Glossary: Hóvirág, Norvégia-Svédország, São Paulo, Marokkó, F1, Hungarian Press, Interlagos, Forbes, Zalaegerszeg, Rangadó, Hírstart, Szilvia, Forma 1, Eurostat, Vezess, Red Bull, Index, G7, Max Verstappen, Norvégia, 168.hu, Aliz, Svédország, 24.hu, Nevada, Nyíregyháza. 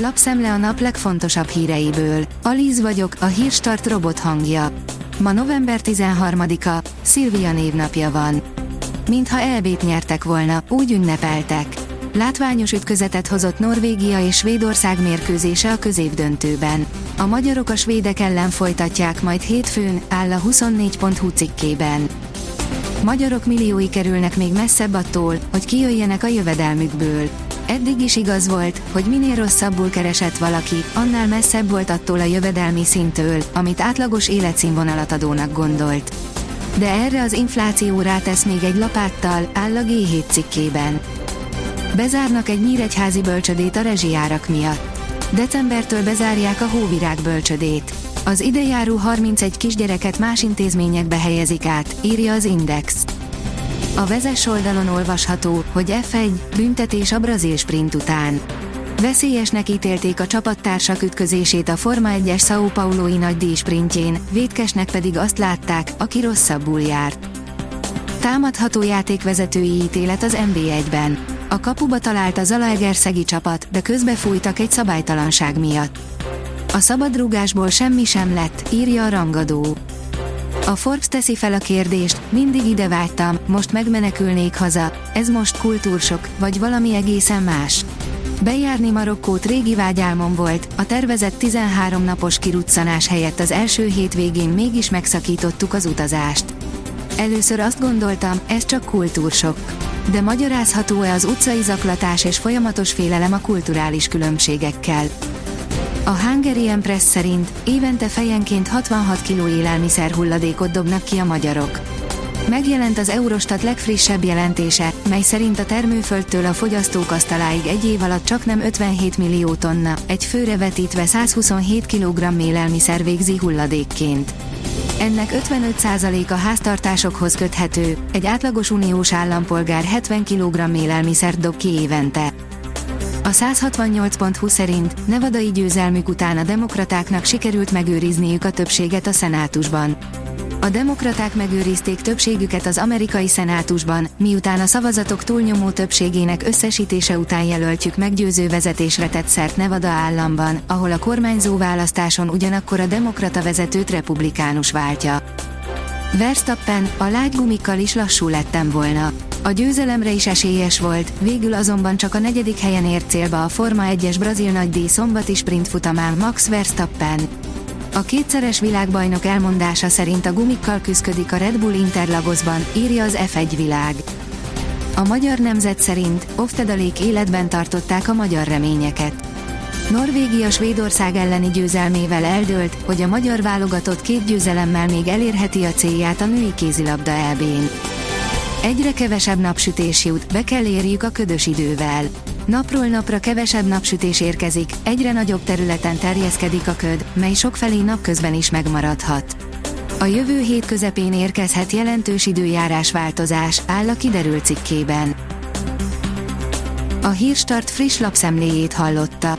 Lapszemle a nap legfontosabb híreiből. Aliz vagyok, a Hírstart robot hangja. Ma november 13-a, Szilvia névnapja van. Mintha EB-t nyertek volna, úgy ünnepeltek. Látványos ütközetet hozott Norvégia és Svédország mérkőzése a középdöntőben. A magyarok a svédek ellen folytatják majd hétfőn, áll a 24.hu cikkében. Magyarok milliói kerülnek még messzebb attól, hogy kijöjjenek a jövedelmükből. Eddig is igaz volt, hogy minél rosszabbul keresett valaki, annál messzebb volt attól a jövedelmi szintől, amit átlagos életszínvonalat adónak gondolt. De erre az infláció rátesz még egy lapáttal, áll a G7 cikkében. Bezárnak egy nyíregyházi bölcsödét a rezsijárak miatt. Decembertől bezárják a Hóvirág bölcsödét. Az idejáró 31 kisgyereket más intézményekbe helyezik át, írja az Index. A Vezess oldalon olvasható, hogy F1 büntetés a brazil sprint után. Veszélyesnek ítélték a csapattársak ütközését a Forma 1-es São Paulói nagydíj sprintjén, vétkesnek pedig azt látták, aki rosszabbul járt. Támadható játékvezetői ítélet az NB1-ben. A kapuba talált a zalaegerszegi csapat, de közbefújtak egy szabálytalanság miatt. A szabadrúgásból semmi sem lett, írja a Rangadó. A Forbes teszi fel a kérdést, mindig ide vágytam, most megmenekülnék haza, ez most kultúrsok, vagy valami egészen más. Bejárni Marokkót régi vágyálmom volt, a tervezett 13 napos kiruccanás helyett az első hétvégén mégis megszakítottuk az utazást. Először azt gondoltam, ez csak kultúrsok. De magyarázható-e az utcai zaklatás és folyamatos félelem a kulturális különbségekkel? A Hungarian Press szerint évente fejenként 66 kg élelmiszer hulladékot dobnak ki a magyarok. Megjelent az Eurostat legfrissebb jelentése, mely szerint a termőföldtől a fogyasztók asztaláig egy év alatt csaknem 57 millió tonna, egy főre vetítve 127 kg élelmiszer végzi hulladékként. Ennek 55% a háztartásokhoz köthető, egy átlagos uniós állampolgár 70 kg élelmiszert dob ki évente. A 168.hu szerint nevadai győzelmük után a demokratáknak sikerült megőrizniük a többséget a szenátusban. A demokraták megőrizték többségüket az amerikai szenátusban, miután a szavazatok túlnyomó többségének összesítése után jelöltjük meggyőző vezetésre tett szert Nevada államban, ahol a kormányzó választáson ugyanakkor a demokrata vezetőt republikánus váltja. Verstappen, a lágy gumikkal is lassú lettem volna. A győzelemre is esélyes volt, végül azonban csak a negyedik helyen ért célba a Forma 1-es brazil nagydíj szombati sprint futamán Max Verstappen. A kétszeres világbajnok elmondása szerint a gumikkal küzdik a Red Bull Interlagosban, írja az F1 világ. A Magyar Nemzet szerint off-tedalék életben tartották a magyar reményeket. Norvégia-Svédország elleni győzelmével eldőlt, hogy a magyar válogatott két győzelemmel még elérheti a célját a női kézilabda EB-n. Egyre kevesebb napsütés jut, be kell érjük a ködös idővel. Napról napra kevesebb napsütés érkezik, egyre nagyobb területen terjeszkedik a köd, mely sokfelé napközben is megmaradhat. A jövő hét közepén érkezhet jelentős időjárásváltozás, áll a kiderült cikkében. A Hírstart friss lapszemléjét hallotta.